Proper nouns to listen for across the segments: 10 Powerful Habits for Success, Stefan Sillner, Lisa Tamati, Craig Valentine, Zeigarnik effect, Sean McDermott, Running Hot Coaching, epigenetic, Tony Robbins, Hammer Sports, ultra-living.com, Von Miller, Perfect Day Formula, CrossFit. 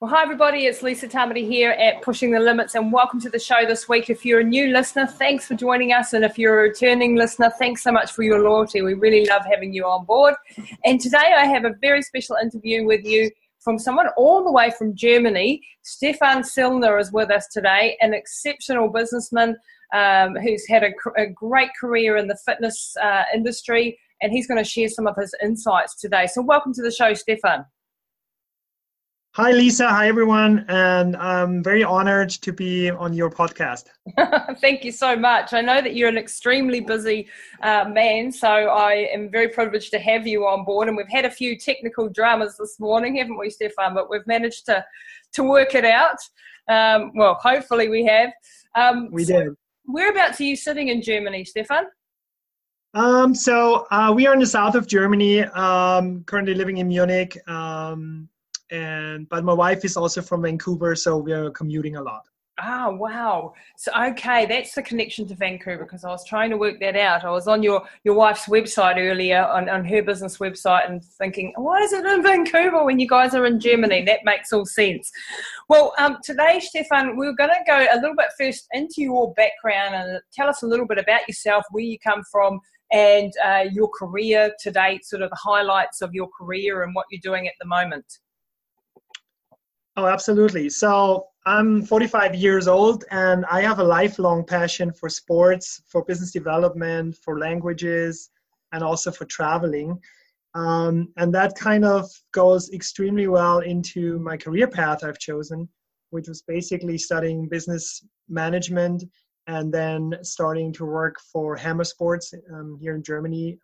Well, hi, everybody. It's Lisa Tamati here at Pushing the Limits, and welcome to the show this week. If you're a new listener, thanks for joining us. And if you're a returning listener, thanks so much for your loyalty. We really love having you on board. And today I have a very special interview with you from someone all the way from Germany. Stefan Sillner is with us today, an exceptional businessman who's had a great career in the fitness industry, and he's going to share some of his insights today. So welcome to the show, Stefan. Hi, Lisa. Hi, everyone. And I'm very honored to be on your podcast. Thank you so much. I know that you're an extremely busy man, so I am very privileged to have you on board. And we've had a few technical dramas this morning, haven't we, Stefan? But we've managed to work it out. Well, hopefully we have. We did. Whereabouts are you sitting in Germany, Stefan? We are in the south of Germany, currently living in Munich. But my wife is also from Vancouver, so we are commuting a lot. Ah, wow. So, okay, that's the connection to Vancouver, because I was trying to work that out. I was on your wife's website earlier, on her business website, and thinking, why is it in Vancouver when you guys are in Germany? That makes all sense. Well, today, Stefan, we're going to go a little bit first into your background and tell us a little bit about yourself, where you come from, and your career to date, sort of the highlights of your career and what you're doing at the moment. Oh, absolutely. So I'm 45 years old, and I have a lifelong passion for sports, for business development, for languages, and also for traveling. And that kind of goes extremely well into my career path I've chosen, which was basically studying business management and then starting to work for Hammer Sports here in Germany.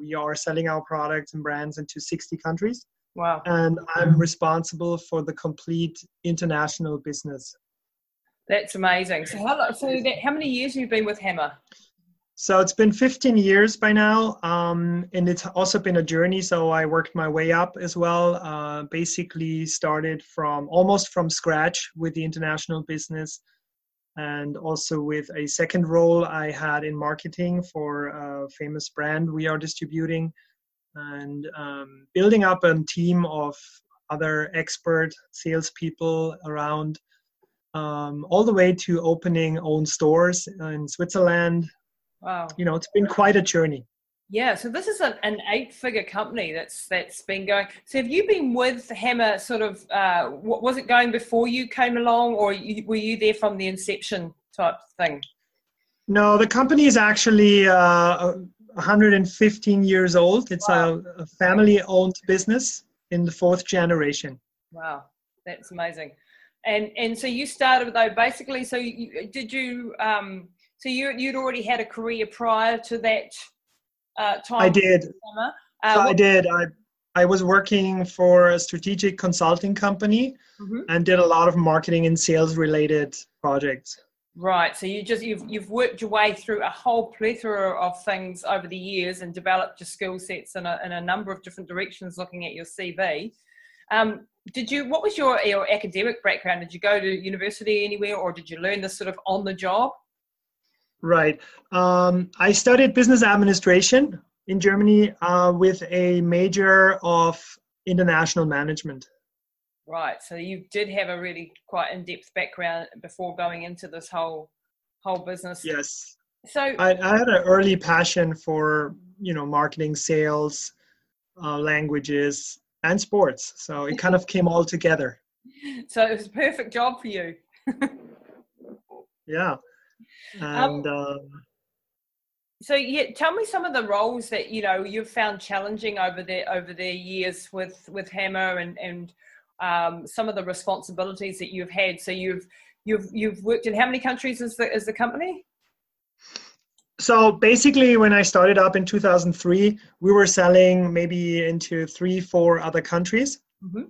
We are selling our products and brands into 60 countries. Wow. And I'm responsible for the complete international business. That's amazing. So how many years have you been with Hammer? So it's been 15 years by now, and it's also been a journey. So I worked my way up as well, basically started almost from scratch with the international business, and also with a second role I had in marketing for a famous brand we are distributing. And building up a team of other expert salespeople around, all the way to opening own stores in Switzerland. Wow! You know, it's been quite a journey. Yeah. So this is an 8-figure company that's been going. So have you been with Hammer? Sort of, was it going before you came along, or were you there from the inception type thing? No, the company is actually 115 years old. It's wow. a family-owned business in the 4th generation. Wow, that's amazing. And so you started though basically. So you'd already had a career prior to that time. I did. I was working for a strategic consulting company, mm-hmm. and did a lot of marketing and sales-related projects. Right, so you've worked your way through a whole plethora of things over the years and developed your skill sets in a number of different directions. Looking at your CV, what was your academic background? Did you go to university anywhere, or did you learn this sort of on the job? Right, I studied business administration in Germany with a major of international management. Right, so you did have a really quite in-depth background before going into this whole business. Yes. So I had an early passion for, marketing, sales, languages, and sports. So it kind of came all together. So it was a perfect job for you. Yeah. And so yeah, tell me some of the roles that you've found challenging over the years with Hammer, and some of the responsibilities that you've had. So you've worked in how many countries is the company? So basically, when I started up in 2003, we were selling maybe into 3-4 other countries. Mm-hmm.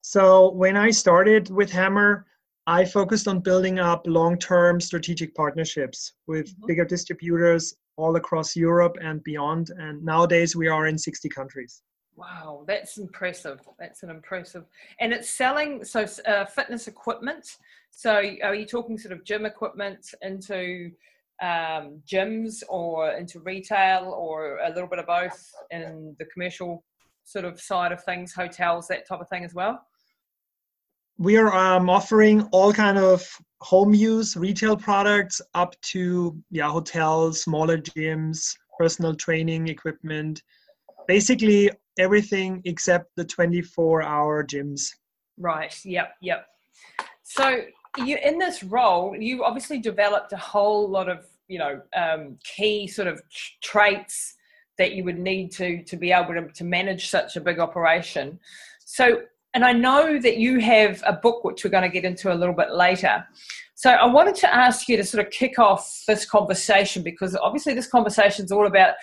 So when I started with Hammer, I focused on building up long-term strategic partnerships with mm-hmm. bigger distributors all across Europe and beyond. And nowadays we are in 60 countries. Wow, that's impressive. And it's selling fitness equipment. So are you talking sort of gym equipment into gyms, or into retail, or a little bit of both in the commercial sort of side of things, hotels, that type of thing as well? We are offering all kind of home use retail products up to hotels, smaller gyms, personal training equipment, basically everything except the 24-hour gyms. Right. Yep. So you, in this role, you obviously developed a whole lot of key sort of traits that you would need to be able to manage such a big operation. So, and I know that you have a book, which we're going to get into a little bit later. So I wanted to ask you to sort of kick off this conversation, because obviously this conversation is all about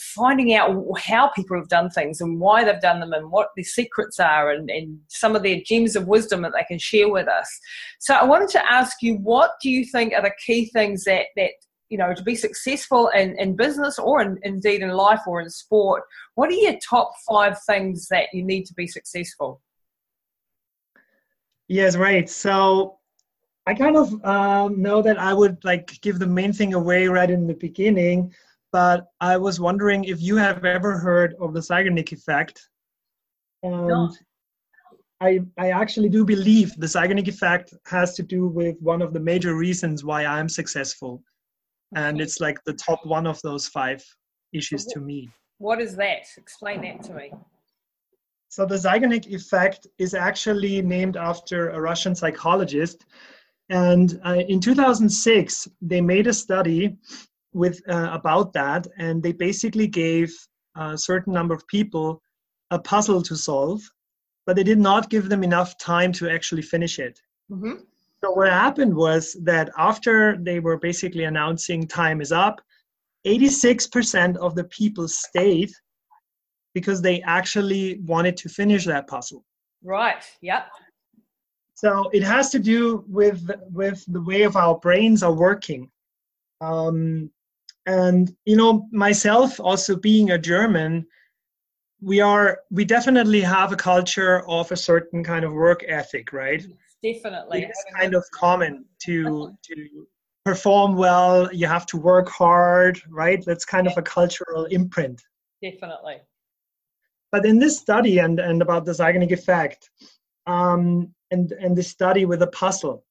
finding out how people have done things and why they've done them and what their secrets are and some of their gems of wisdom that they can share with us. So I wanted to ask you, what do you think are the key things that to be successful in business or indeed in life or in sport? What are your top 5 things that you need to be successful? Yes, right. So I kind of know that I would give the main thing away right in the beginning, but I was wondering if you have ever heard of the Zeigarnik effect. And no. I actually do believe the Zeigarnik effect has to do with one of the major reasons why I'm successful. And it's the top one of those 5 issues to me. What is that? Explain that to me. So the Zeigarnik effect is actually named after a Russian psychologist. And in 2006, they made a study with about that. And they basically gave a certain number of people a puzzle to solve, but they did not give them enough time to actually finish it. Mm-hmm. So what happened was that after they were basically announcing time is up, 86% of the people stayed because they actually wanted to finish that puzzle. Right. Yep. So it has to do with the way of our brains are working. And, myself also being a German, we definitely have a culture of a certain kind of work ethic, right? Definitely. It's kind of common to perform well. You have to work hard, right? That's kind of a cultural imprint. Definitely. But in this study and about the Zeigarnik effect, and this study with a puzzle,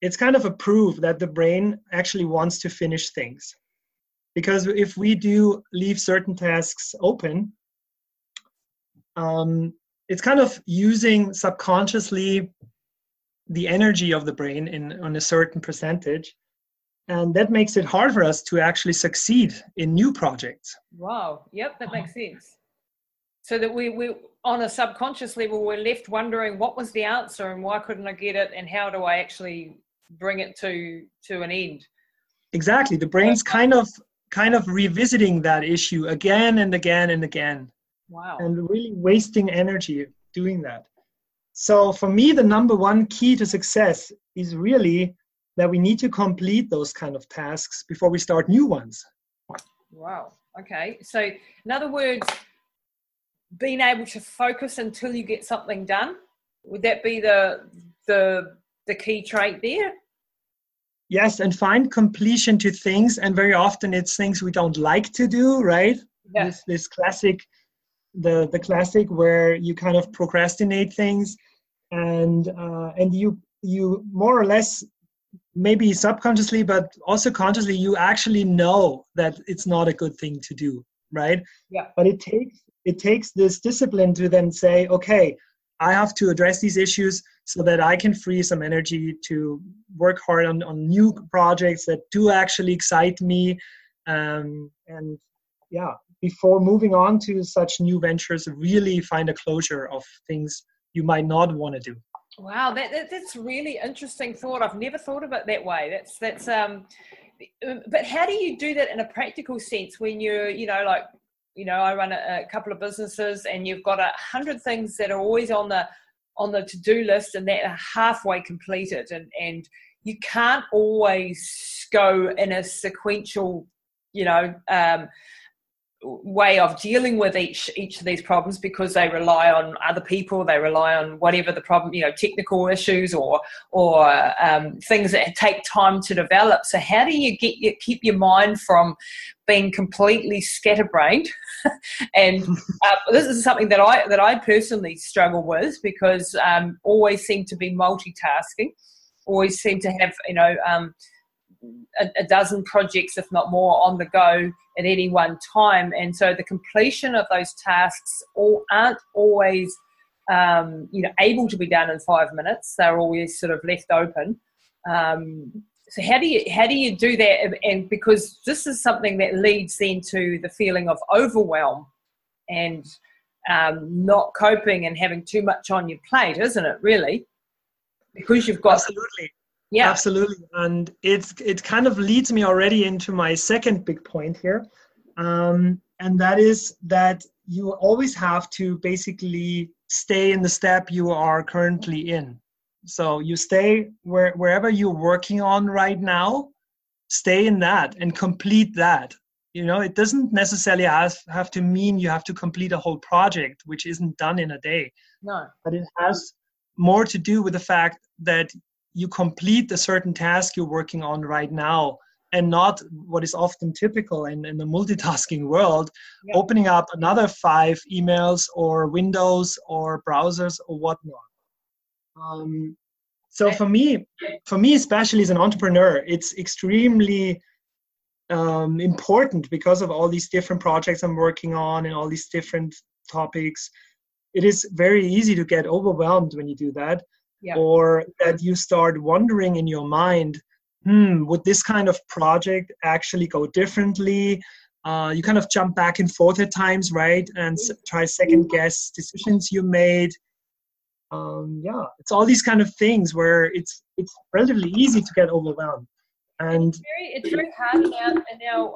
it's kind of a proof that the brain actually wants to finish things. Because if we do leave certain tasks open, it's kind of using subconsciously the energy of the brain on a certain percentage, and that makes it hard for us to actually succeed in new projects. Wow. Yep, that makes sense. So that we on a subconscious level, we're left wondering what was the answer and why couldn't I get it and how do I actually bring it to an end? Exactly. The brain's kind of revisiting that issue again and again and again. Wow. And really wasting energy doing that. So for me, the number one key to success is really that we need to complete those kind of tasks before we start new ones. Wow. Okay. So in other words, being able to focus until you get something done, would that be the key trait there? Yes. And find completion to things. And very often it's things we don't like to do, right? Yeah. This classic the classic where you kind of procrastinate things and you more or less, maybe subconsciously but also consciously, you actually know that it's not a good thing to do, right? Yeah. But it takes this discipline to then say, okay, I have to address these issues so that I can free some energy to work hard on new projects that do actually excite me, before moving on to such new ventures, really find a closure of things you might not want to do. Wow, that's really interesting thought. I've never thought of it that way. That's but how do you do that in a practical sense when you're, I run a couple of businesses and you've got 100 things that are always on the to-do list and that are halfway completed and you can't always go in a sequential, way of dealing with each of these problems, because they rely on other people, they rely on whatever the problem, technical issues or things that take time to develop. So how do you keep your mind from being completely scatterbrained? And this is something that I personally struggle with, because always seem to be multitasking, always seem to have a dozen projects, if not more, on the go at any one time. And so the completion of those tasks aren't always able to be done in 5 minutes. They're always sort of left open. So how do you do that? And because this is something that leads then to the feeling of overwhelm and not coping and having too much on your plate, isn't it, really? Because you've got... Absolutely. Yeah, absolutely. And it kind of leads me already into my second big point here. And that is that you always have to basically stay in the step you are currently in. So you stay wherever you're working on right now, stay in that and complete that. It doesn't necessarily have to mean you have to complete a whole project, which isn't done in a day. No. But it has more to do with the fact that you complete the certain task you're working on right now, and not what is often typical in the multitasking world, yeah, opening up another 5 emails or windows or browsers or whatnot. So for me especially as an entrepreneur, it's extremely important, because of all these different projects I'm working on and all these different topics. It is very easy to get overwhelmed when you do that. Yeah. Or that you start wondering in your mind, would this kind of project actually go differently? You kind of jump back and forth at times, right? And try second guess decisions you made. It's all these kind of things where it's relatively easy to get overwhelmed. And it's very hard in our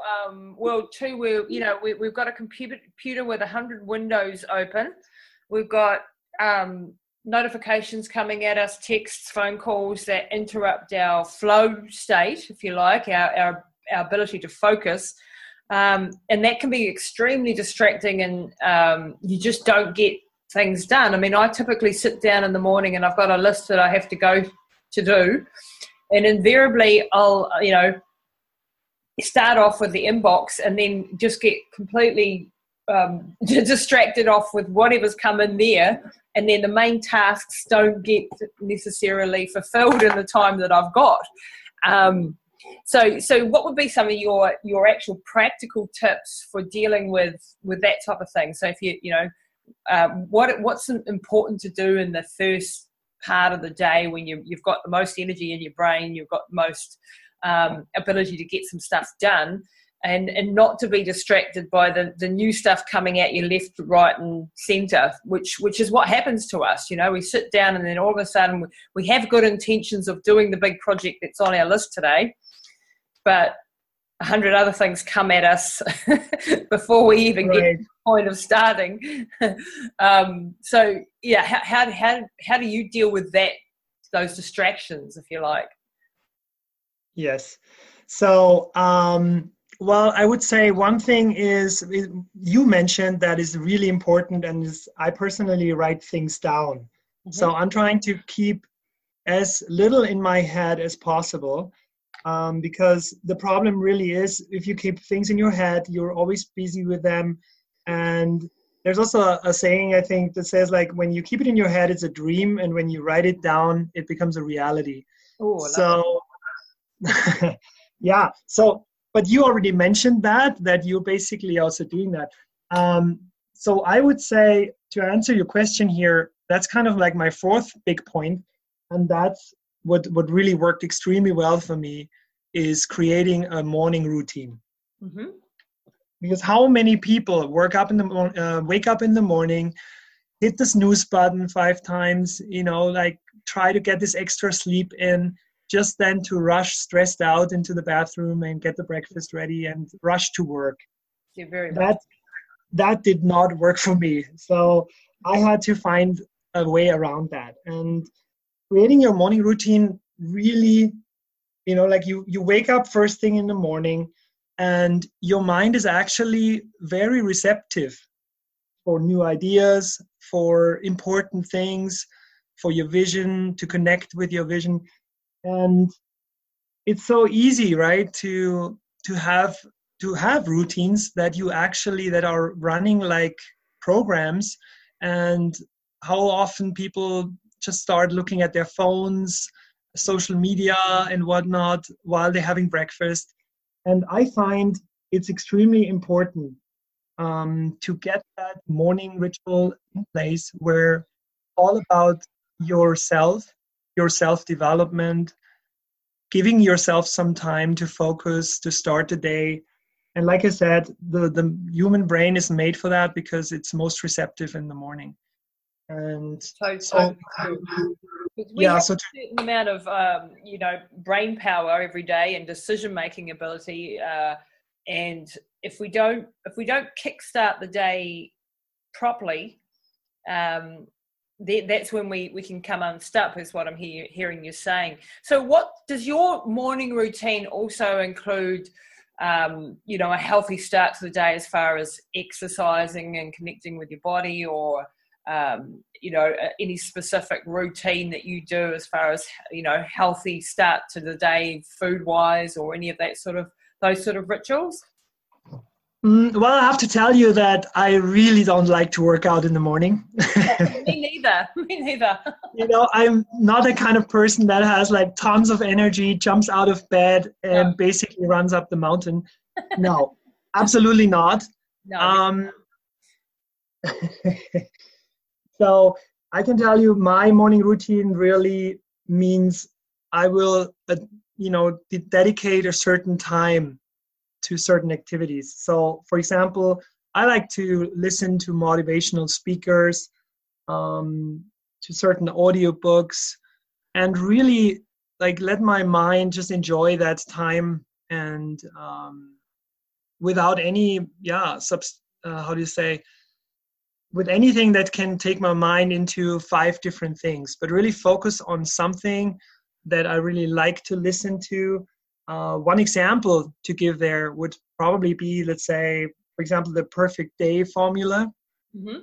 world too, where we've got a computer with 100 windows open. We've got notifications coming at us, texts, phone calls that interrupt our flow state, if you like, our ability to focus. And that can be extremely distracting, and you just don't get things done. I mean, I typically sit down in the morning and I've got a list that I have to go to do. And invariably I'll, start off with the inbox and then just get completely distracted off with whatever's come in there, and then the main tasks don't get necessarily fulfilled in the time that I've got. So what would be some of your actual practical tips for dealing with that type of thing? So if what's important to do in the first part of the day when you've got the most energy in your brain, you've got the most ability to get some stuff done, and not to be distracted by the new stuff coming at you left, right and centre, which is what happens to us. We sit down and then all of a sudden we have good intentions of doing the big project that's on our list today, but 100 other things come at us before we even get to the point of starting. How do you deal with those distractions, if you like? Yes. So, well, I would say one thing is, you mentioned that is really important, and is I personally write things down. Mm-hmm. So I'm trying to keep as little in my head as possible, because the problem really is, if you keep things in your head, you're always busy with them. And there's also a saying, I think, that says, like, when you keep it in your head, it's a dream, and when you write it down, it becomes a reality. Ooh, so, yeah. So, but you already mentioned that you're basically also doing that. So I would say, to answer your question here, that's kind of like my fourth big point. And that's what really worked extremely well for me, is creating a morning routine. Mm-hmm. Because how many people wake up in the morning, hit the snooze button 5 times, try to get this extra sleep in, just then to rush stressed out into the bathroom and get the breakfast ready and rush to work. You're very bad. That did not work for me. So I had to find a way around that. And creating your morning routine really, you wake up first thing in the morning, And your mind is actually very receptive for new ideas, for important things, for your vision, to connect with your vision. And it's so easy, right, to have routines that are running like programs. And how often people just start looking at their phones, social media and whatnot while they're having breakfast. And I find it's extremely important to get that morning ritual in place where all about yourself, your self-development, giving yourself some time to focus, to start the day. And like I said, the human brain is made for that because it's most receptive in the morning. And so we have a certain amount of brain power every day and decision making ability, and if we don't kickstart the day properly, that's when we can come unstuck, is what I'm hearing you saying. So what does your morning routine also include? A healthy start to the day as far as exercising and connecting with your body, or any specific routine that you do as far as, healthy start to the day, food wise, or any of those sort of rituals? Well, I have to tell you that I really don't like to work out in the morning. Me neither. I'm not the kind of person that has like tons of energy, jumps out of bed and basically runs up the mountain. No, absolutely not. No. So I can tell you my morning routine really means I will, dedicate a certain time to certain activities. So, for example, I like to listen to motivational speakers, to certain audiobooks, and really let my mind just enjoy that time and without any, with anything that can take my mind into 5 different things, but really focus on something that I really like to listen to. One example to give there would probably be, the Perfect Day Formula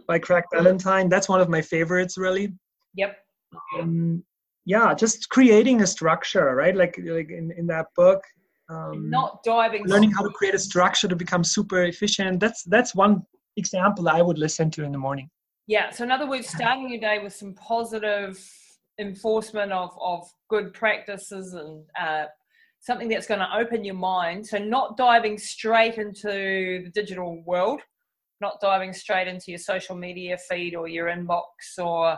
by Craig Valentine. That's one of my favorites, really. Yep. Just creating a structure, right? Like in that book. Not diving. Learning how to create a structure to become super efficient. That's one example I would listen to in the morning. Yeah. So in other words, starting your day with some positive enforcement of good practices and something that's going to open your mind. So not diving straight into the digital world, not diving straight into your social media feed or your inbox or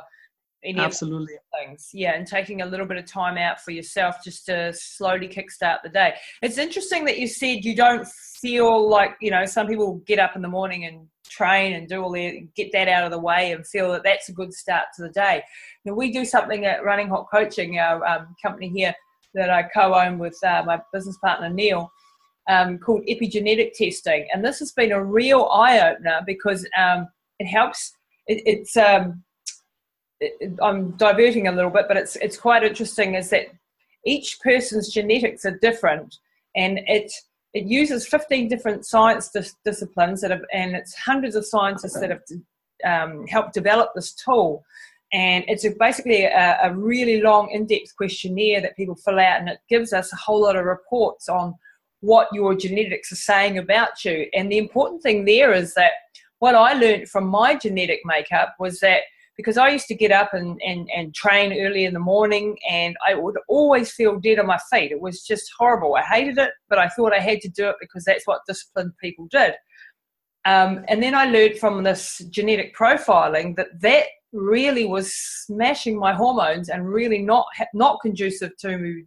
any of those things. Yeah. And taking a little bit of time out for yourself just to slowly kickstart the day. It's interesting that you said you don't feel some people get up in the morning and train and do all their, get that out of the way and feel that that's a good start to the day. Now, we do something at Running Hot Coaching, our company here that I co-own with my business partner Neil, called epigenetic testing. And this has been a real eye-opener because it helps. I'm diverting a little bit, but it's quite interesting is that each person's genetics are different, and it uses 15 different science disciplines and it's hundreds of scientists that have helped develop this tool. And it's basically a really long, in-depth questionnaire that people fill out, and it gives us a whole lot of reports on what your genetics are saying about you. And the important thing there is that what I learned from my genetic makeup was that because I used to get up and train early in the morning, and I would always feel dead on my feet. It was just horrible. I hated it, but I thought I had to do it because that's what disciplined people did. And then I learned from this genetic profiling that really was smashing my hormones and really not conducive to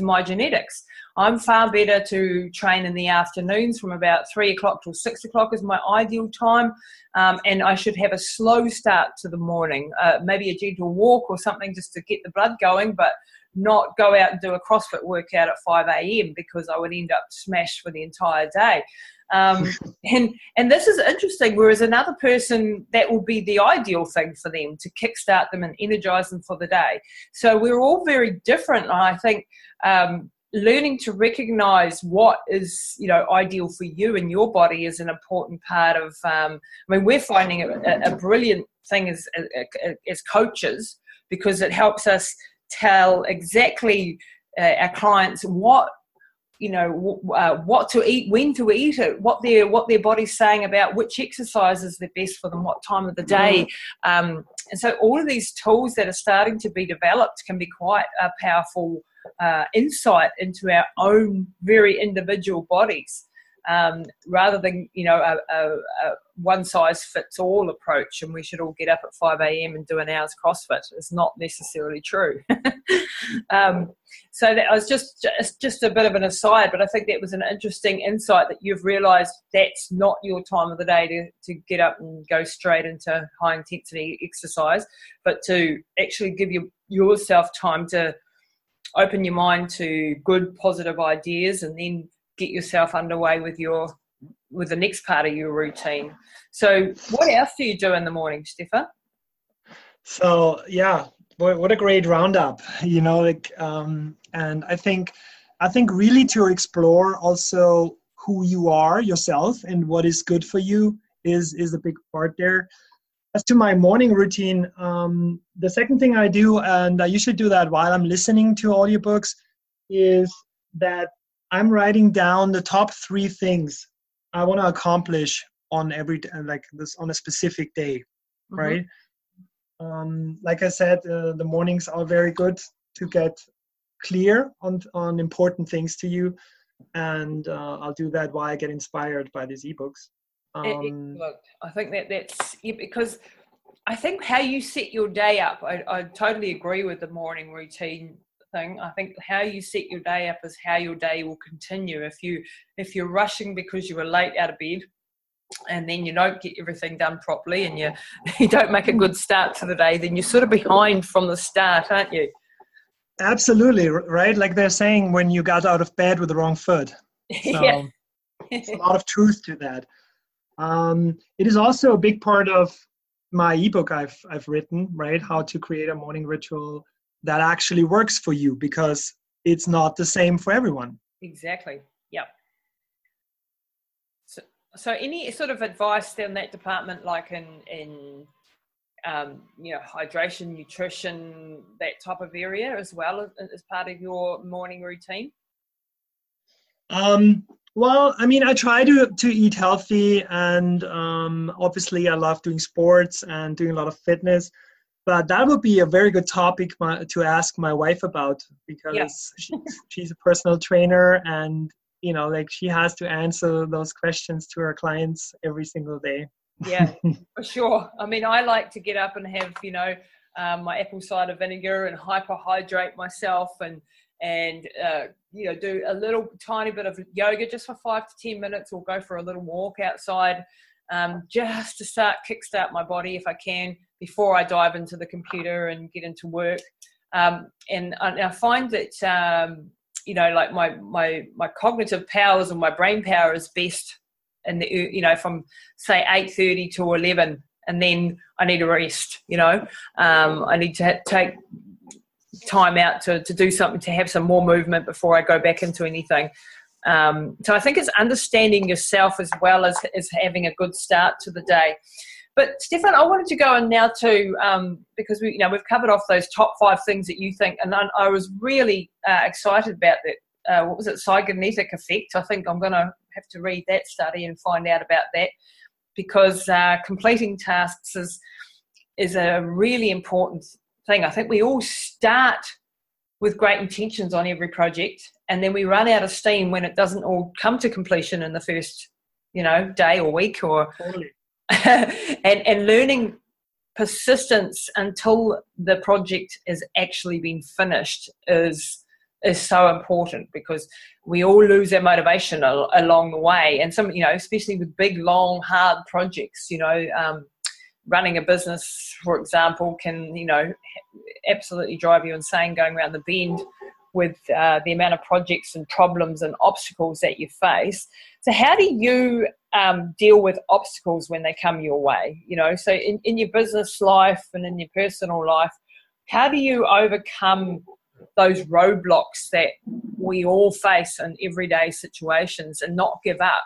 my genetics. I'm far better to train in the afternoons from about 3 o'clock till 6 o'clock is my ideal time, and I should have a slow start to the morning, maybe a gentle walk or something just to get the blood going, but not go out and do a CrossFit workout at 5 a.m. because I would end up smashed for the entire day. And this is interesting, whereas another person, that will be the ideal thing for them to kickstart them and energize them for the day. So we're all very different. And I think learning to recognize what is, you know, ideal for you and your body is an important part of, I mean, we're finding a brilliant thing as coaches, because it helps us tell exactly our clients what, you know, what to eat, when to eat it, what their body's saying about which exercise is the best for them, what time of the day. And so all of these tools that are starting to be developed can be quite a powerful insight into our own very individual bodies, rather than, you know, a one-size-fits-all approach, and we should all get up at 5 a.m. and do an hour's CrossFit. It's not necessarily true. So that was just a bit of an aside, but I think that was an interesting insight that you've realised that's not your time of the day to get up and go straight into high-intensity exercise, but to actually give yourself time to open your mind to good, positive ideas, and then get yourself underway with the next part of your routine. So what else do you do in the morning, Stefan? So yeah, what a great roundup, you know, like, and I think really to explore also who you are yourself and what is good for you is a big part there. As to my morning routine, the second thing I do, and I usually do that while I'm listening to audiobooks, is that I'm writing down the top 3 things I want to accomplish on every, like this, on a specific day, right? Like I said, the mornings are very good to get clear on important things to you, and I'll do that while I get inspired by these ebooks. Look, I think that's because I think how you set your day up, I totally agree with the morning routine thing. I think how you set your day up is how your day will continue. If you're rushing because you were late out of bed, and then you don't get everything done properly, and you don't make a good start to the day, then you're sort of behind from the start, aren't you? Absolutely, right? Like they're saying, when you got out of bed with the wrong foot. So yeah. It's a lot of truth to that. It is also a big part of my ebook I've written, right? How to create a morning ritual that actually works for you, because it's not the same for everyone. Exactly. Yep. So any sort of advice in that department, like in you know, hydration, nutrition, that type of area as well as part of your morning routine? Well, I mean, I try to eat healthy, and obviously I love doing sports and doing a lot of fitness, but that would be a very good topic to ask my wife about, because she's a personal trainer, and, you know, like, she has to answer those questions to her clients every single day. Yeah, for sure. I mean, I like to get up and have, you know, my apple cider vinegar and hyperhydrate myself, and you know, do a little tiny bit of yoga just for 5 to 10 minutes, or go for a little walk outside, just to kickstart my body if I can, before I dive into the computer and get into work. And I find that, you know, like my cognitive powers and my brain power is best in the, you know, from say 8:30 to 11, and then I need a rest, you know. I need to take time out to do something, to have some more movement before I go back into anything. So I think it's understanding yourself as well as having a good start to the day. But Stefan, I wanted to go on now to, because we, you know, we've covered off those top 5 things that you think, and I was really excited about that. What was it? Zeigarnik effect. I think I'm going to have to read that study and find out about that, because completing tasks is a really important thing. I think we all start with great intentions on every project, and then we run out of steam when it doesn't all come to completion in the first, you know, day or week or totally. and learning persistence until the project has actually been finished is so important, because we all lose our motivation along the way, and some, you know, especially with big, long, hard projects, you know. Running a business, for example, can, you know, absolutely drive you insane going around the bend with the amount of projects and problems and obstacles that you face. So how do you deal with obstacles when they come your way? You know, so in your business life and in your personal life, how do you overcome those roadblocks that we all face in everyday situations and not give up.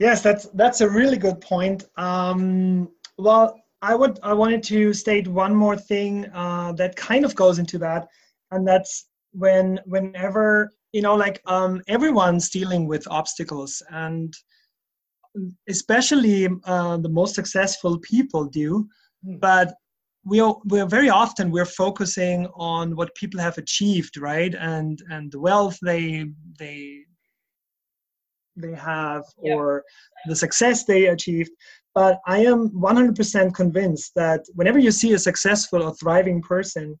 Yes, that's a really good point. I wanted to state one more thing that kind of goes into that, and that's whenever everyone's dealing with obstacles, and especially the most successful people do. But we are very often we're focusing on what people have achieved, right? And the wealth they have, or the success they achieved. But I am 100% convinced that whenever you see a successful or thriving person,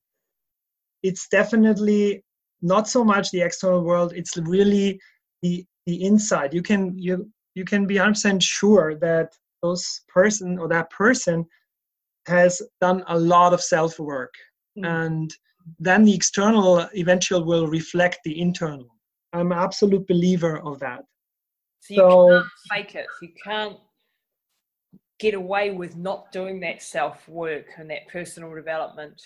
it's definitely not so much the external world, it's really the inside. You can be 100% sure that that person has done a lot of self-work. And then the external eventually will reflect the internal. I'm an absolute believer of that. So you can't fake it. You can't get away with not doing that self-work and that personal development.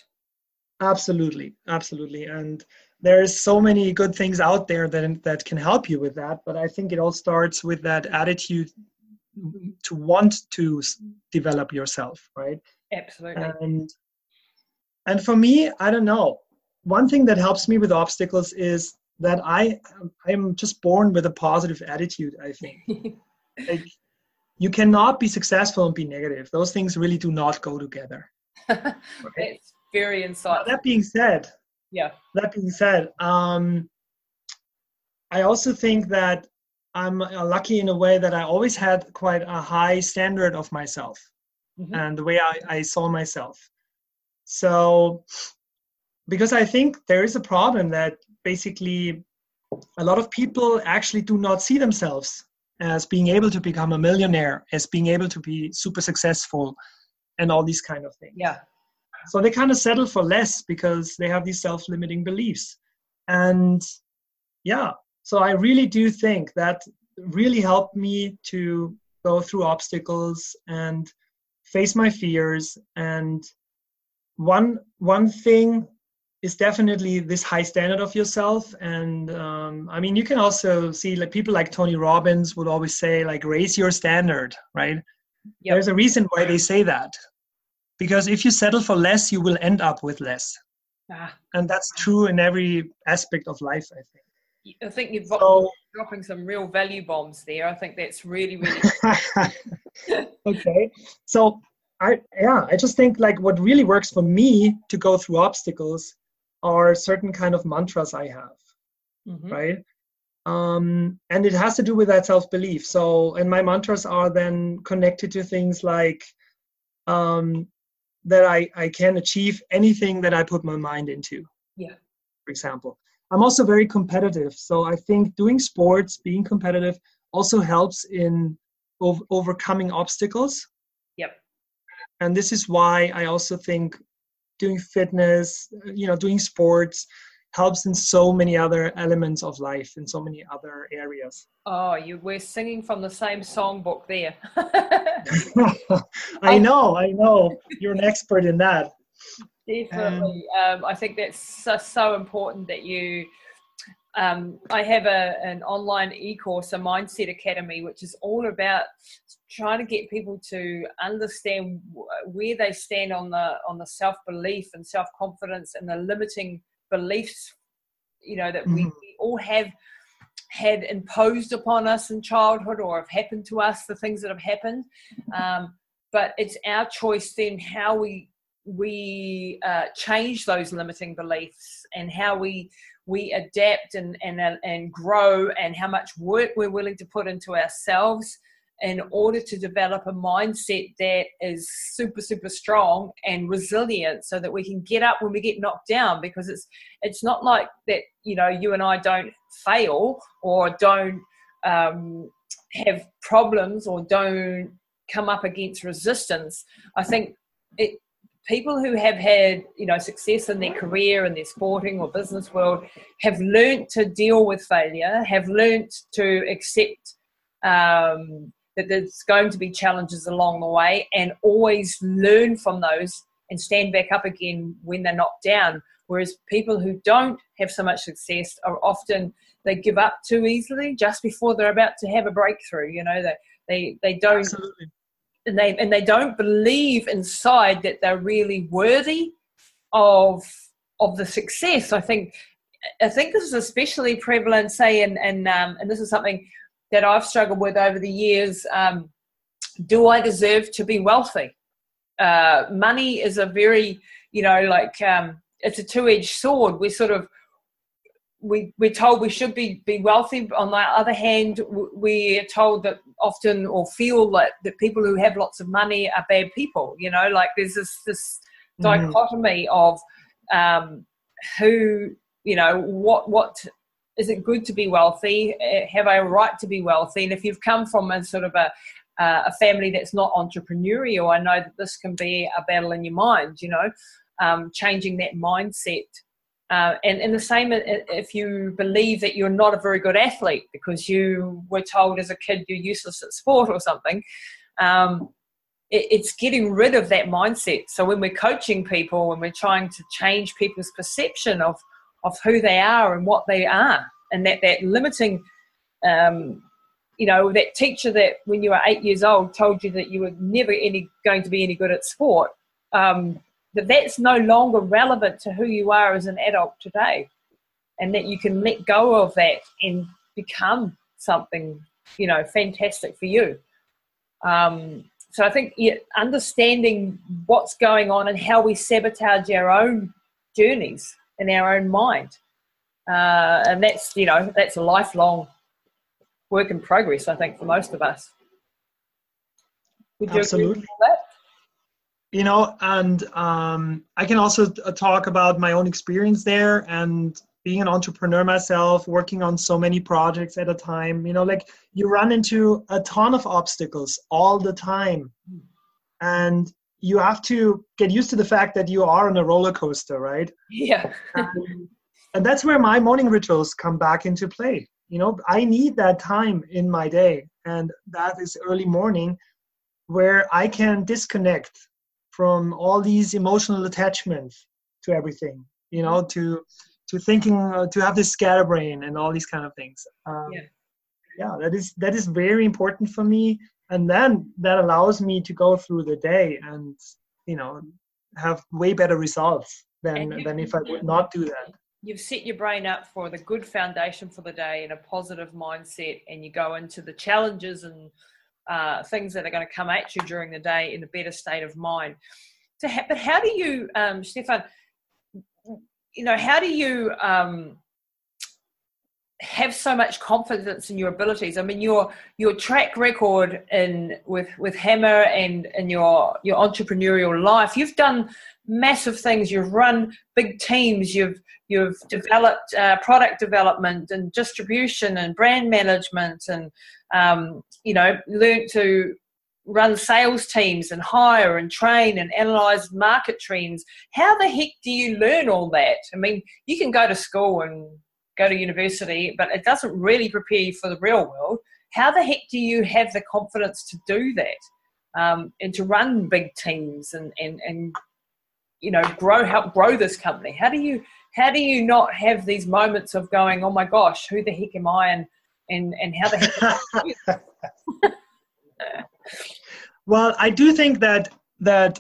Absolutely. And there is so many good things out there that can help you with that. But I think it all starts with that attitude to want to develop yourself, right? Absolutely. And for me, I don't know. One thing that helps me with obstacles is that I'm just born with a positive attitude, I think. Like, you cannot be successful and be negative. Those things really do not go together. Right? That's very insightful. That being said, I also think that I'm lucky in a way that I always had quite a high standard of myself and the way I saw myself. So, because I think there is a problem that basically a lot of people actually do not see themselves as being able to become a millionaire, as being able to be super successful and all these kind of things. Yeah. So they kind of settle for less because they have these self-limiting beliefs. And so I really do think that really helped me to go through obstacles and face my fears. And one thing is definitely this high standard of yourself. And you can also see people like Tony Robbins would always say, raise your standard, right? Yep. There's a reason why they say that. Because if you settle for less, you will end up with less. And that's true in every aspect of life, I think. I think you're dropping some real value bombs there. I think that's really, really okay. So, I just think what really works for me to go through obstacles are certain kind of mantras I have, right? And it has to do with that self-belief. So, and my mantras are then connected to things like that I can achieve anything that I put my mind into. Yeah. For example, I'm also very competitive. So I think doing sports, being competitive also helps in overcoming obstacles. Yep. And this is why I also think doing fitness, doing sports helps in so many other elements of life, in so many other areas. Oh, we're singing from the same songbook there. I know. You're an expert in that. Definitely. I think that's so important that you... I have an online e-course, a Mindset Academy, which is all about trying to get people to understand where they stand on the self-belief and self-confidence and the limiting beliefs, that we all have had imposed upon us in childhood or have happened to us, the things that have happened. But it's our choice then how we change those limiting beliefs and how we adapt and grow, and how much work we're willing to put into ourselves in order to develop a mindset that is super, super strong and resilient, so that we can get up when we get knocked down. Because it's not like that, you and I don't fail or don't have problems or don't come up against resistance. I think people who have had, success in their career and their sporting or business world have learnt to deal with failure, have learnt to accept that there's going to be challenges along the way and always learn from those and stand back up again when they're knocked down. Whereas people who don't have so much success are often, they give up too easily just before they're about to have a breakthrough. You know, they don't, Absolutely. and they don't believe inside that they're really worthy of the success. I think this is especially prevalent, say, and this is something that I've struggled with over the years. Do I deserve to be wealthy? Money is a very, it's a two-edged sword. We're told we should be wealthy. On the other hand, we're told that often, or feel that people who have lots of money are bad people. There's this dichotomy of who, what is it good to be wealthy? Have I a right to be wealthy? And if you've come from a sort of a family that's not entrepreneurial, I know that this can be a battle in your mind, changing that mindset. And the same if you believe that you're not a very good athlete because you were told as a kid you're useless at sport or something, it's getting rid of that mindset. So when we're coaching people and we're trying to change people's perception of who they are and what they are, and that limiting, that teacher that when you were 8 years old told you that you were never going to be any good at sport, that's no longer relevant to who you are as an adult today, and that you can let go of that and become something, fantastic for you. So I think understanding what's going on and how we sabotage our own journeys in our own mind, and that's a lifelong work in progress, I think, for most of us. Would you Absolutely. Agree with that? I can also talk about my own experience there, and being an entrepreneur myself, working on so many projects at a time, you run into a ton of obstacles all the time. And you have to get used to the fact that you are on a roller coaster, right? Yeah. And that's where my morning rituals come back into play. I need that time in my day, and that is early morning, where I can disconnect from all these emotional attachments to everything, to thinking, to have this scatterbrain and all these kind of things. That is very important for me. And then that allows me to go through the day and, have way better results than if I would not do that. You've set your brain up for the good foundation for the day and a positive mindset, and you go into the challenges and things that are going to come at you during the day in a better state of mind. So, but how do you, Stefan? How do you have so much confidence in your abilities? I mean, your track record with Hammer and your entrepreneurial life. You've done massive things. You've run big teams. You've developed product development and distribution and brand management, and learned to run sales teams and hire and train and analyze market trends. How the heck do you learn all that? I mean, you can go to school and go to university, but it doesn't really prepare you for the real world. How the heck do you have the confidence to do that and to run big teams and help grow this company? How do you not have these moments of going, oh my gosh, who the heck am I, and how the heck am I? Well, I do think that I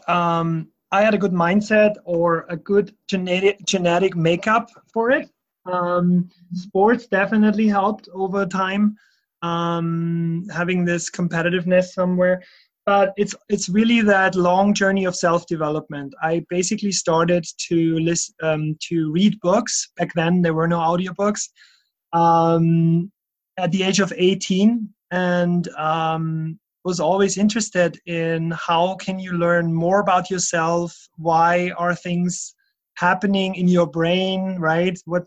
had a good mindset or a good genetic makeup for it. Sports definitely helped over time, having this competitiveness somewhere. But it's really that long journey of self-development. I basically started to read books. Back then, there were no audiobooks. At the age of 18, and was always interested in how can you learn more about yourself? Why are things happening in your brain, right? What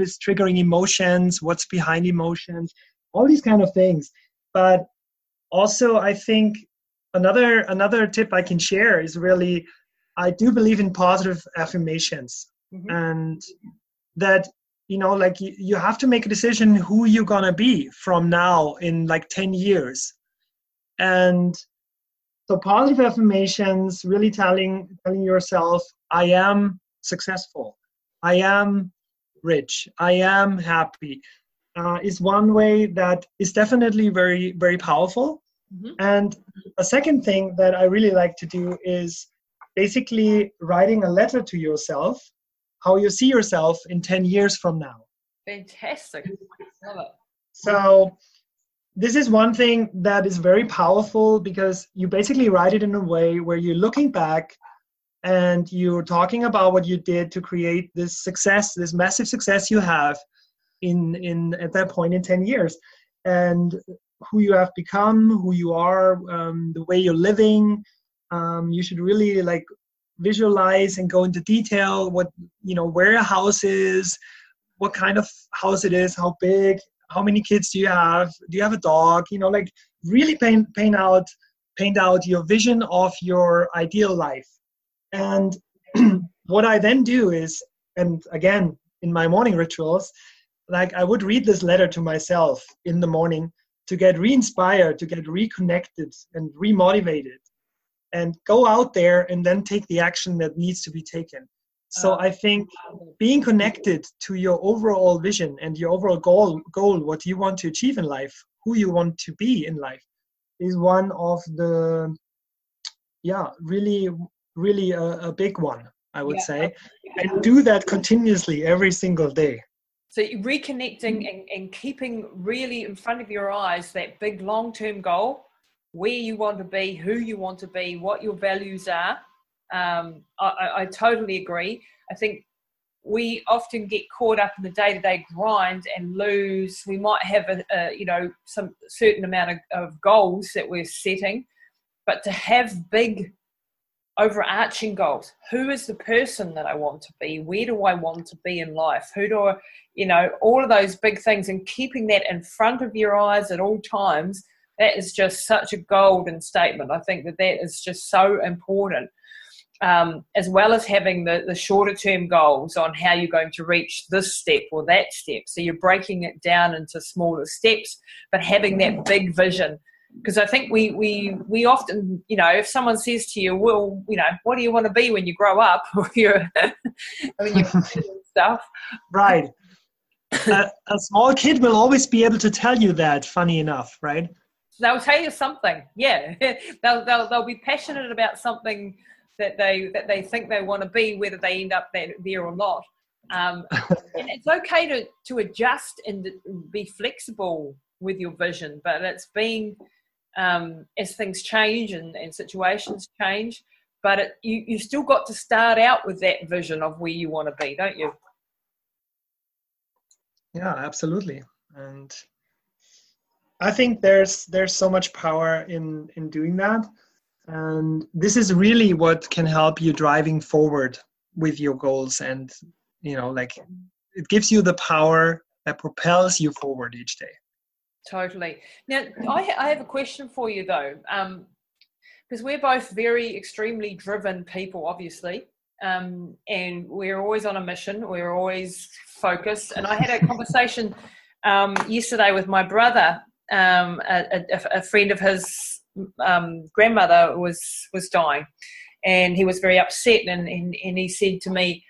is triggering emotions? What's behind emotions? All these kind of things. But also, I think another tip I can share is really, I do believe in positive affirmations, and that, you have to make a decision who you're going to be from now in 10 years. And So positive affirmations, really telling yourself, I am successful, I am rich, I am happy, is one way that is definitely very, very powerful. Mm-hmm. And a second thing that I really like to do is basically writing a letter to yourself, how you see yourself in 10 years from now. Fantastic. Love it. So this is one thing that is very powerful, because you basically write it in a way where you're looking back and you're talking about what you did to create this success, this massive success you have in at that point in 10 years, and who you have become, who you are, the way you're living. You should really like visualize and go into detail what, you know, where a house is, what kind of house it is, how big, how many kids do you have a dog, you know, like really paint out your vision of your ideal life. And what I then do is, and again, in my morning rituals, like I would read this letter to myself in the morning to get re-inspired, to get reconnected and re-motivated, and go out there and then take the action that needs to be taken. So I think being connected to your overall vision and your overall goal, what you want to achieve in life, who you want to be in life, is one of the, really a big one, I would say. Yeah. And do that continuously every single day. So reconnecting and keeping really in front of your eyes that big long-term goal, where you want to be, who you want to be, what your values are. I totally agree. I think we often get caught up in the day-to-day grind and lose. We might have some certain amount of goals that we're setting, but to have big overarching goals. Who is the person that I want to be? Where do I want to be in life? Who do I, all of those big things, and keeping that in front of your eyes at all times. That is just such a golden statement. I think that is just so important. As well as having the shorter term goals on how you're going to reach this step or that step. So you're breaking it down into smaller steps, but having that big vision. Because I think we often, if someone says to you, well, what do you want to be when you grow up? Or you're stuff. Right. A small kid will always be able to tell you that, funny enough, right? They'll tell you something. Yeah. They'll be passionate about something that they think they want to be, whether they end up there or not. And it's okay to adjust and be flexible with your vision, but it's being, as things change and situations change, but you've still got to start out with that vision of where you want to be, don't you? Yeah, absolutely. And I think there's so much power in doing that. And this is really what can help you driving forward with your goals. And, it gives you the power that propels you forward each day. Totally. Now, I have a question for you, though, because we're both very extremely driven people, obviously, and we're always on a mission. We're always focused. And I had a conversation yesterday with my brother, a friend of his. Grandmother was dying, and he was very upset, and he said to me,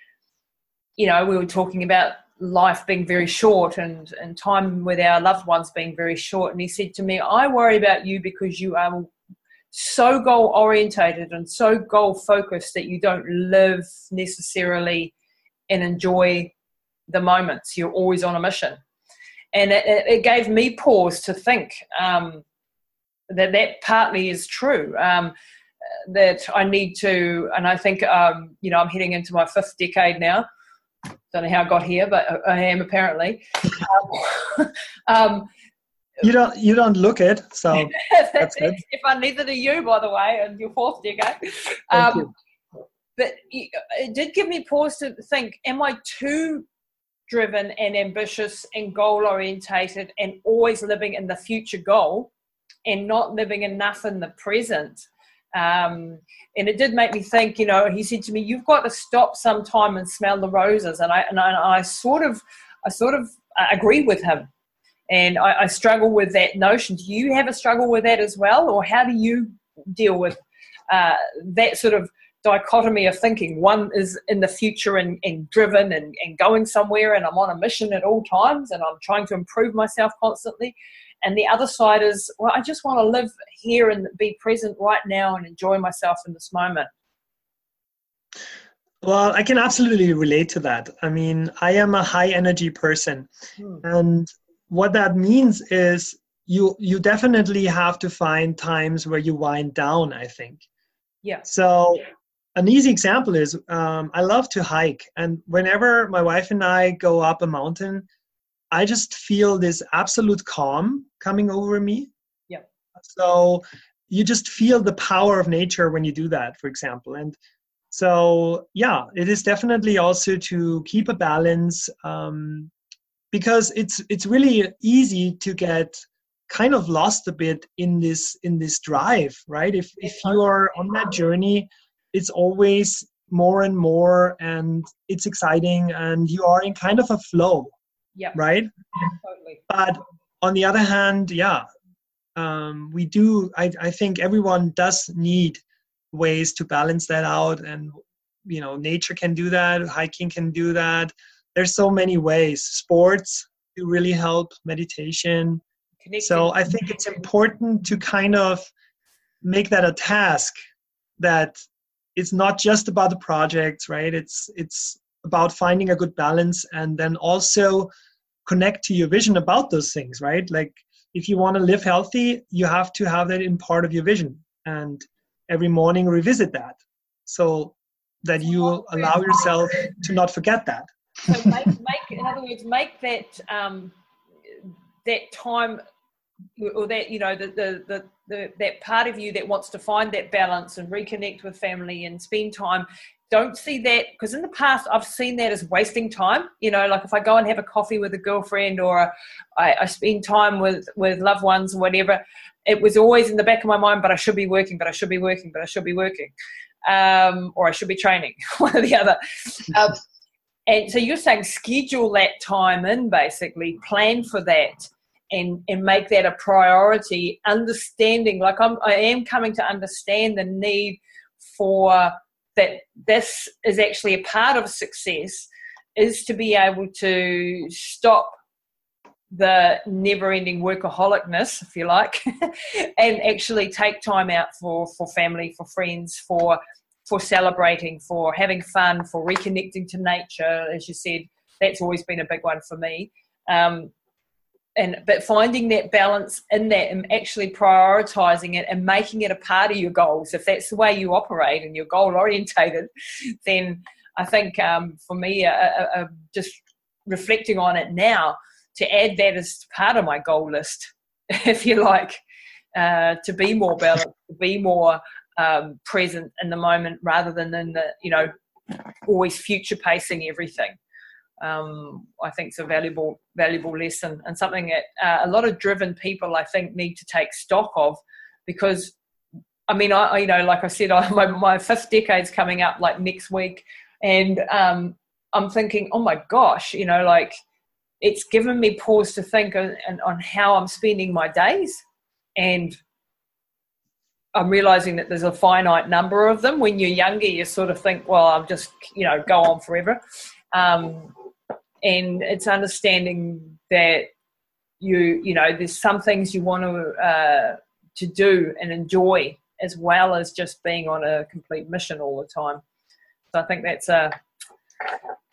we were talking about life being very short and time with our loved ones being very short, and he said to me, I worry about you because you are so goal orientated and so goal focused that you don't live necessarily and enjoy the moments. You're always on a mission. And it gave me pause to think that partly is true, that I need to, and I think, I'm heading into my 5th decade now. Don't know how I got here, but I am apparently. You don't look it, so that's good. If I neither do you, by the way, in your 4th decade. Thank you. But it did give me pause to think, am I too driven and ambitious and goal-orientated and always living in the future goal, and not living enough in the present? And it did make me think, he said to me, you've got to stop sometime and smell the roses. And I sort of agree with him. And I struggle with that notion. Do you have a struggle with that as well? Or how do you deal with that sort of dichotomy of thinking. One is in the future and driven and going somewhere, and I'm on a mission at all times and I'm trying to improve myself constantly. And the other side is, well, I just want to live here and be present right now and enjoy myself in this moment. Well, I can absolutely relate to that. I mean, I am a high energy person. And what that means is you definitely have to find times where you wind down, I think. Yeah. So an easy example is I love to hike. And whenever my wife and I go up a mountain, I just feel this absolute calm coming over me. Yeah. So you just feel the power of nature when you do that, for example. And so, yeah, it is definitely also to keep a balance because it's really easy to get kind of lost a bit in this drive, right? If you are on that journey, it's always more and more, and it's exciting, and you are in kind of a flow. Yeah. Right? Totally. But on the other hand, yeah, I think everyone does need ways to balance that out. And, you know, nature can do that. Hiking can do that. There's so many ways. Sports do really help, meditation. Connecting. So I think it's important to kind of make that a task, that it's not just about the projects, right? It's about finding a good balance, and then also connect to your vision about those things, right? Like if you want to live healthy, you have to have that in part of your vision, and every morning revisit that so that you allow yourself to not forget that. So make that that time, or that, you know, the that part of you that wants to find that balance and reconnect with family and spend time. Don't see that, because in the past I've seen that as wasting time. You know, like if I go and have a coffee with a girlfriend, or I spend time with loved ones or whatever, it was always in the back of my mind, but I should be working, but I should be working, but I should be working. Or I should be training, one or the other. And so you're saying schedule that time in, basically, plan for that and make that a priority, understanding, like I am coming to understand the need for that. This is actually a part of success, is to be able to stop the never-ending workaholicness, if you like, and actually take time out for family, for friends, for celebrating, for having fun, for reconnecting to nature. As you said, that's always been a big one for me. But finding that balance in that, and actually prioritizing it and making it a part of your goals. If that's the way you operate and you're goal orientated, then I think for me, just reflecting on it now, to add that as part of my goal list, if you like, to be more balanced, to be more present in the moment, rather than in the, you know, always future pacing everything. I think it's a valuable lesson, and something that a lot of driven people, I think, need to take stock of, because, I mean, I you know, like I said, my fifth decade's coming up like next week, and I'm thinking, oh my gosh, you know, like it's given me pause to think on how I'm spending my days, and I'm realizing that there's a finite number of them. When you're younger, you sort of think, well, I'm just, you know, go on forever. And it's understanding that you know, there's some things you want to do and enjoy, as well as just being on a complete mission all the time. So I think that's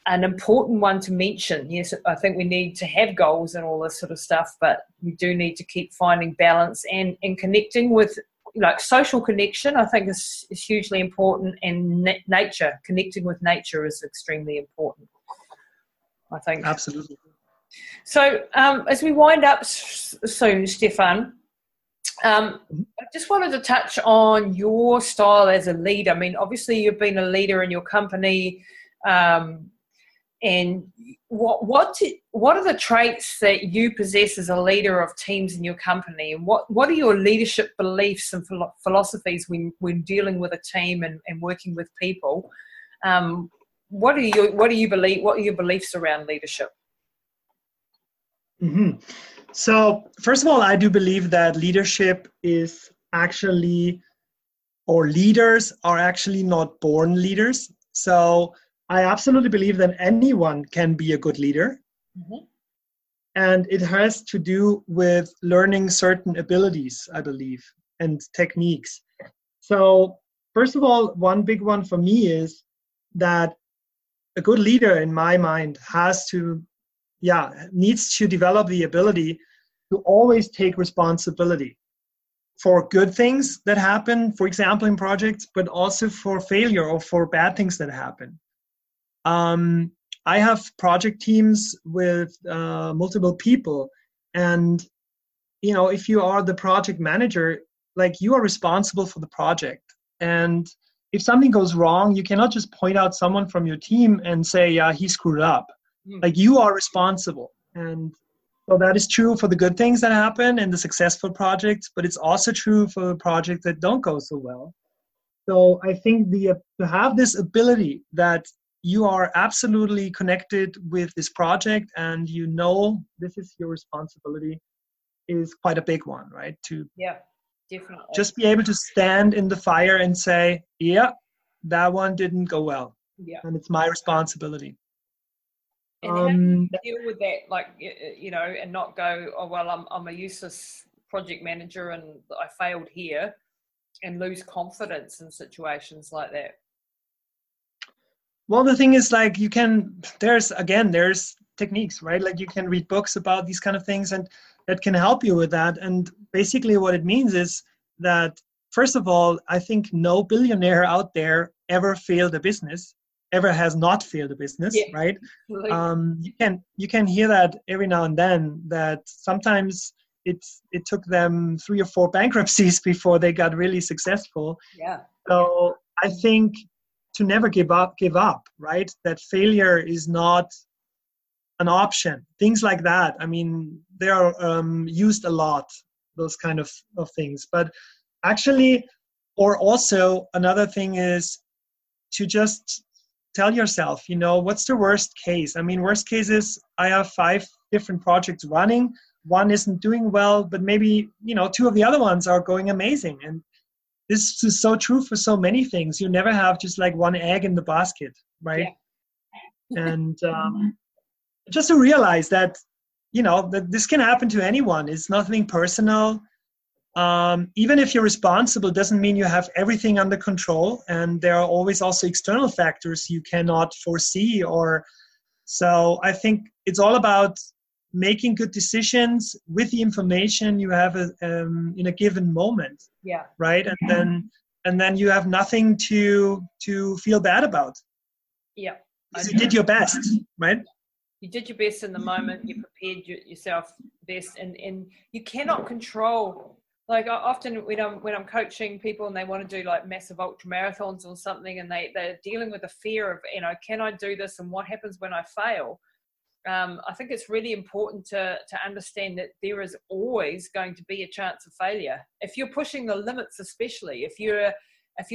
an important one to mention. Yes, I think we need to have goals and all this sort of stuff, but we do need to keep finding balance and connecting with, like, social connection, I think is hugely important, and nature, connecting with nature is extremely important, I think. Absolutely. So as we wind up soon, Stefan, I just wanted to touch on your style as a leader. I mean, obviously you've been a leader in your company, and what are the traits that you possess as a leader of teams in your company? And what are your leadership beliefs and philosophies when dealing with a team and working with people? What are your beliefs around leadership? Mm-hmm. So first of all, I do believe that leadership is actually or leaders are actually not born leaders. So I absolutely believe that anyone can be a good leader. Mm-hmm. And it has to do with learning certain abilities, I believe, and techniques. So first of all, one big one for me is that a good leader, in my mind, has to, needs to develop the ability to always take responsibility for good things that happen, for example, in projects, but also for failure or for bad things that happen. I have project teams with multiple people, and if you are the project manager, like, you are responsible for the project. And if something goes wrong, you cannot just point out someone from your team and say, yeah, he screwed up. Mm. Like, you are responsible. And so that is true for the good things that happen and the successful projects, but it's also true for the projects that don't go so well. So I think to have this ability that you are absolutely connected with this project and this is your responsibility is quite a big one, right? Definitely. Just be able to stand in the fire and say, yeah, that one didn't go well. Yeah. And it's my responsibility. And how do you deal with that, like, and not go, oh, well, I'm a useless project manager and I failed here, and lose confidence in situations like that? Well, the thing is, like, there's techniques, right? Like, you can read books about these kind of things, and that can help you with that. And basically what it means is that, first of all, I think no billionaire out there has not failed a business, right? Absolutely. You can hear that every now and then, that sometimes it took them 3 or 4 bankruptcies before they got really successful. Yeah. So I think to never give up, right? That failure is not an option. Things like that. I mean, they are used a lot, those kind of things. But actually, or also another thing is to just tell yourself, what's the worst case? I mean, worst case is I have 5 different projects running. One isn't doing well, but maybe, 2 of the other ones are going amazing. And this is so true for so many things. You never have just like one egg in the basket, right? Yeah. And just to realize that, that this can happen to anyone. It's nothing personal. Even if you're responsible, doesn't mean you have everything under control. And there are always also external factors you cannot foresee. So I think it's all about making good decisions with the information you have in a given moment. Yeah. Right. And then you have nothing to feel bad about. Yeah. Because you did your best, right? You did your best in the moment. You prepared yourself best, and you cannot control. Like, often when I'm coaching people and they want to do like massive ultra marathons or something, and they're dealing with the fear of, can I do this, and what happens when I fail? I think it's really important to understand that there is always going to be a chance of failure. If you're pushing the limits, especially if you're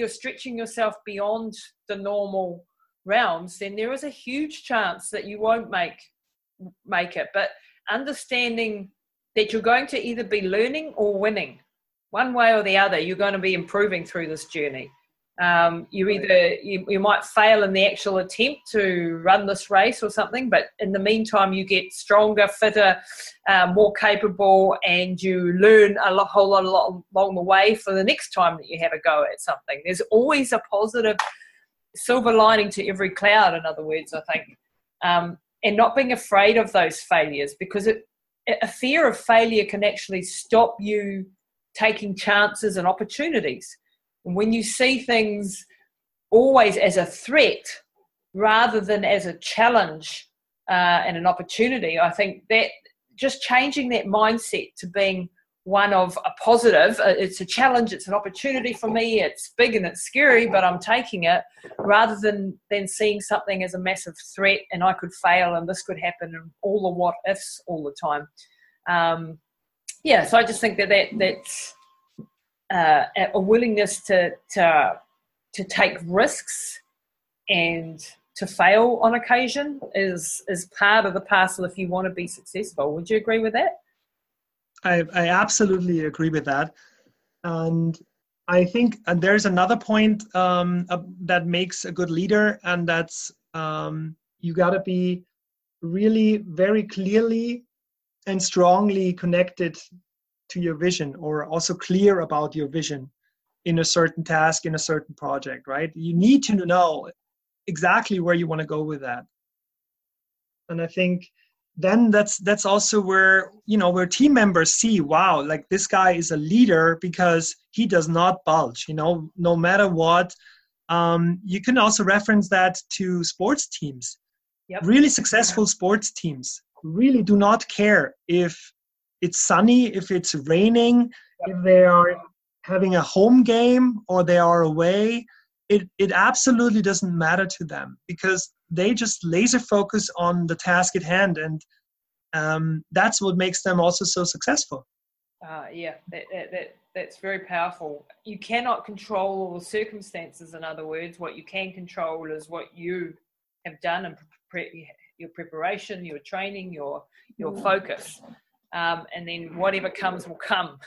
stretching yourself beyond the normal realms, then there is a huge chance that you won't make it. But understanding that you're going to either be learning or winning, one way or the other, you're going to be improving through this journey. You might fail in the actual attempt to run this race or something, but in the meantime, you get stronger, fitter, more capable, and you learn a whole lot along the way for the next time that you have a go at something. There's always a positive silver lining to every cloud, in other words, I think. And not being afraid of those failures, because a fear of failure can actually stop you taking chances and opportunities. When you see things always as a threat rather than as a challenge and an opportunity, I think that just changing that mindset to being one of a positive, it's a challenge, it's an opportunity for me, it's big and it's scary, but I'm taking it, rather than seeing something as a massive threat and I could fail and this could happen and all the what ifs all the time. So I just think that's... a willingness to take risks and to fail on occasion is part of the parcel if you want to be successful. Would you agree with that? I absolutely agree with that. And I think there's another point that makes a good leader, and that's you got to be really very clearly and strongly connected to your vision, or also clear about your vision in a certain task, in a certain project, right? You need to know exactly where you want to go with that. And I think then that's also where, you know, where team members see, wow, like this guy is a leader because he does not bulge, you know, no matter what. You can also reference that to sports teams. Yep. Really successful sports teams really do not care if it's sunny, if it's raining, if they are having a home game or they are away. It absolutely doesn't matter to them, because they just laser focus on the task at hand, and that's what makes them also so successful. That's very powerful. You cannot control all the circumstances, in other words. What you can control is what you have done and your preparation, your training, your focus. And then whatever comes will come.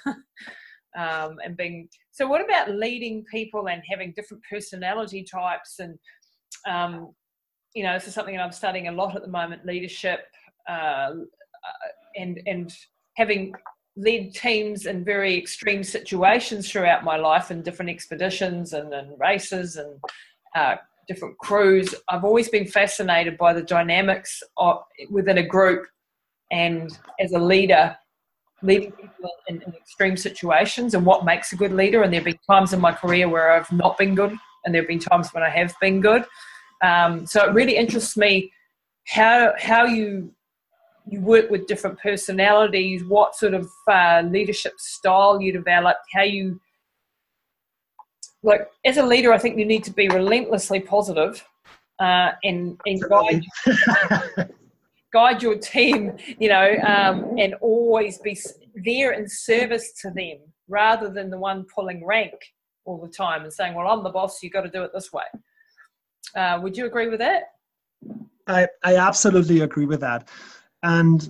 So what about leading people and having different personality types? And, you know, this is something that I'm studying a lot at the moment, leadership, and having led teams in very extreme situations throughout my life, in different expeditions and races and different crews. I've always been fascinated by the dynamics within a group, and as a leader, leading people in extreme situations and what makes a good leader. And there have been times in my career where I've not been good, and there have been times when I have been good. So it really interests me how you work with different personalities, what sort of leadership style you develop, how you, like, as a leader, I think you need to be relentlessly positive and guide your team, you know, and always be there in service to them, rather than the one pulling rank all the time and saying, well, I'm the boss, you've got to do it this way. Would you agree with that? I absolutely agree with that. And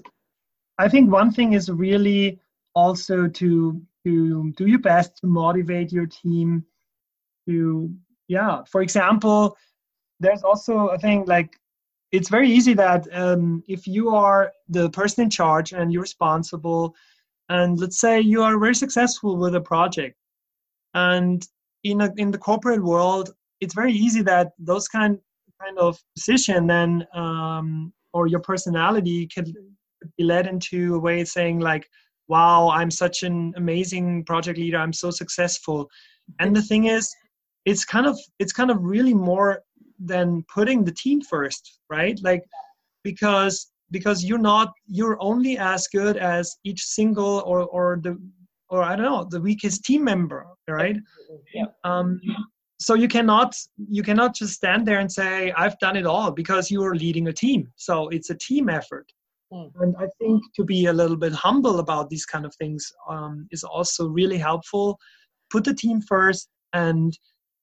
I think one thing is really also to do your best to motivate your team to, for example, there's also a thing like, it's very easy that if you are the person in charge and you're responsible, and let's say you are very successful with a project, and in the corporate world, it's very easy that those kind of position then or your personality can be led into a way of saying like, wow, I'm such an amazing project leader, I'm so successful. And the thing is, it's kind of really more than putting the team first, right? Like, because you're only as good as each single or I don't know, the weakest team member, right? Yeah. So you cannot just stand there and say, I've done it all, because you are leading a team. So it's a team effort. Mm. And I think to be a little bit humble about these kind of things is also really helpful. Put the team first. And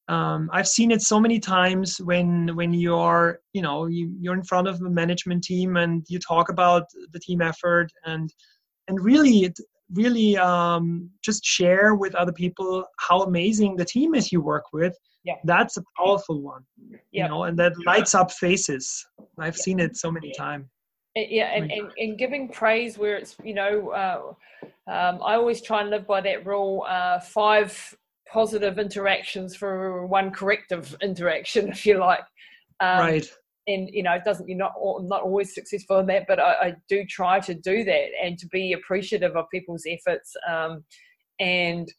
I've seen it so many times when you are, you know, you're in front of a management team and you talk about the team effort and really just share with other people how amazing the team is you work with. Yeah. That's a powerful one, you know, and that lights up faces. I've seen it so many times. Yeah, and giving praise where it's, you know, I always try and live by that rule, 5 positive interactions for 1 corrective interaction, if you like. Right. And, you know, it doesn't, you're not always successful in that, but I do try to do that and to be appreciative of people's efforts, and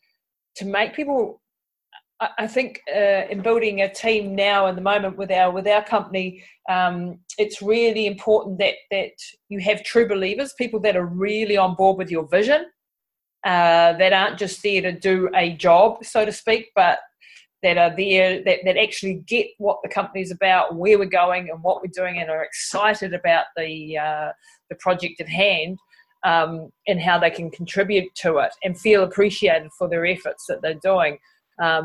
to make people, I think, in building a team now in the moment with our company, it's really important that you have true believers, people that are really on board with your vision, that aren't just there to do a job, so to speak, but that are there, that actually get what the company's about, where we're going and what we're doing, and are excited about the project at hand, and how they can contribute to it and feel appreciated for their efforts that they're doing.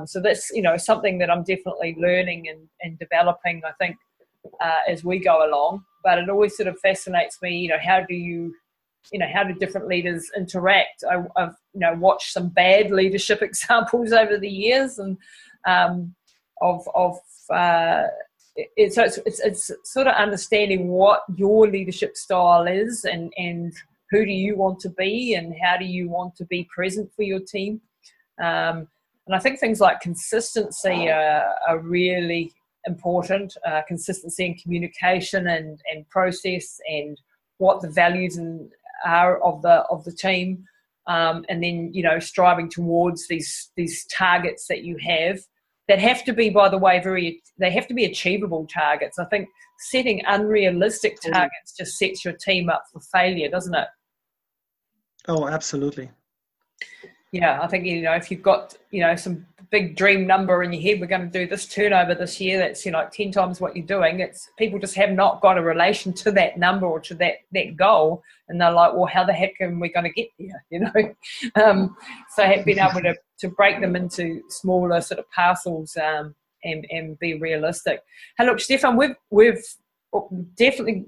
So that's, you know, something that I'm definitely learning and developing, I think, as we go along. But it always sort of fascinates me, you know, how do you you know, how do different leaders interact? I've watched some bad leadership examples over the years, and it's sort of understanding what your leadership style is, and who do you want to be, and how do you want to be present for your team. And I think things like consistency are really important, consistency in communication and process, and what the values are of the team, and then striving towards these targets that you have, that have to be, by the way, they have to be achievable targets. I think setting unrealistic targets just sets your team up for failure, doesn't it? Oh, absolutely. Yeah, I think, if you've got, some big dream number in your head, we're going to do this turnover this year, that's, like 10 times what you're doing. It's people just have not got a relation to that number or to that goal. And they're like, well, how the heck are we going to get there, So being able to break them into smaller sort of parcels and be realistic. Hey, look, Stefan, we've definitely,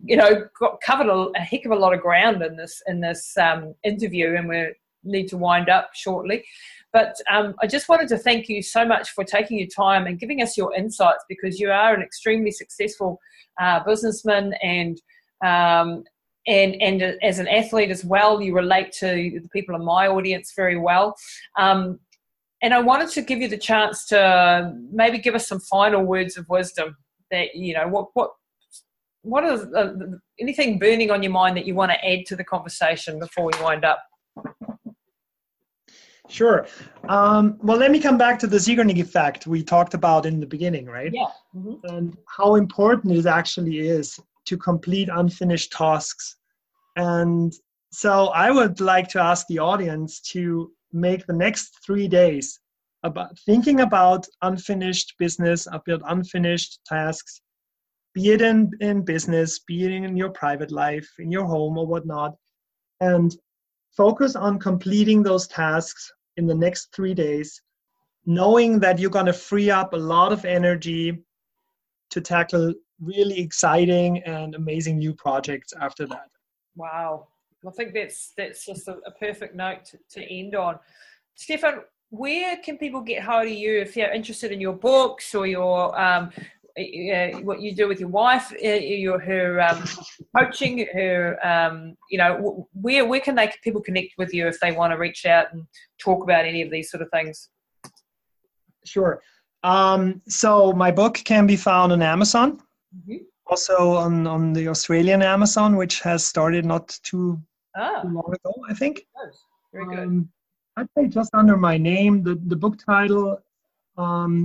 covered a heck of a lot of ground in this interview, and we're need to wind up shortly, but I just wanted to thank you so much for taking your time and giving us your insights, because you are an extremely successful businessman, and as an athlete as well, you relate to the people in my audience very well, and I wanted to give you the chance to maybe give us some final words of wisdom, that what is anything burning on your mind that you want to add to the conversation before we wind up? Sure. Well, let me come back to the Zeigarnik effect we talked about in the beginning, right? Yeah. Mm-hmm. And how important it actually is to complete unfinished tasks. And so I would like to ask the audience to make the next 3 days about thinking about unfinished business, about unfinished tasks, be it in business, be it in your private life, in your home or whatnot. And focus on completing those tasks in the next 3 days, knowing that you're going to free up a lot of energy to tackle really exciting and amazing new projects after that. Wow. I think that's just a perfect note to end on. Stefan, where can people get hold of you if they're interested in your books or your what you do with your wife, her coaching, her, where can people connect with you if they want to reach out and talk about any of these sort of things? Sure. So my book can be found on Amazon, mm-hmm. also on the Australian Amazon, which has started not too long ago, I think. Very good. I'd say just under my name, the book title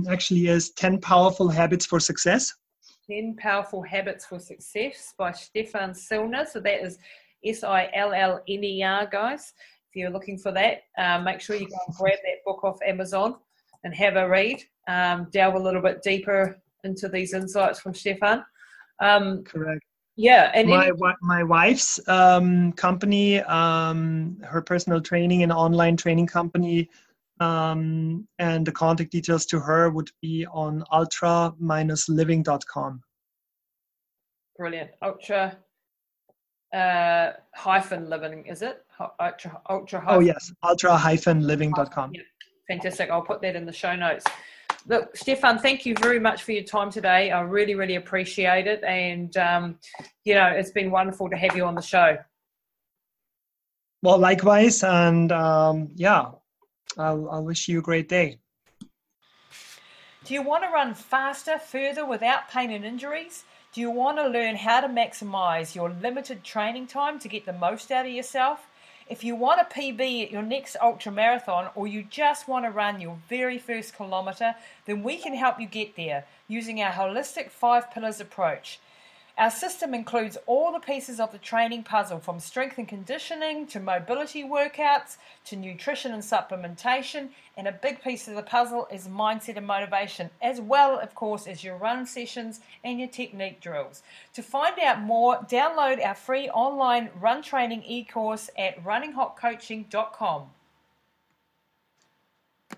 actually is 10 Powerful Habits for Success. 10 Powerful Habits for Success by Stefan Sillner. So that is Sillner, guys. If you're looking for that, make sure you go and grab that book off Amazon and have a read. Delve a little bit deeper into these insights from Stefan. Correct. Yeah. And my wife's company, her personal training and online training company, and the contact details to her would be on ultra-living.com. Brilliant. Ultra-living, is it? Ultra-living. Oh, yes. Ultra-living.com. Yeah. Fantastic. I'll put that in the show notes. Look, Stefan, thank you very much for your time today. I really, really appreciate it. And, it's been wonderful to have you on the show. Well, likewise. And, I'll wish you a great day. Do you want to run faster, further without pain and injuries? Do you want to learn how to maximize your limited training time to get the most out of yourself? If you want a PB at your next ultra marathon, or you just want to run your very first kilometer, then we can help you get there using our holistic 5 pillars approach. Our system includes all the pieces of the training puzzle, from strength and conditioning to mobility workouts to nutrition and supplementation, and a big piece of the puzzle is mindset and motivation, as well, of course, as your run sessions and your technique drills. To find out more, download our free online run training e-course at runninghotcoaching.com.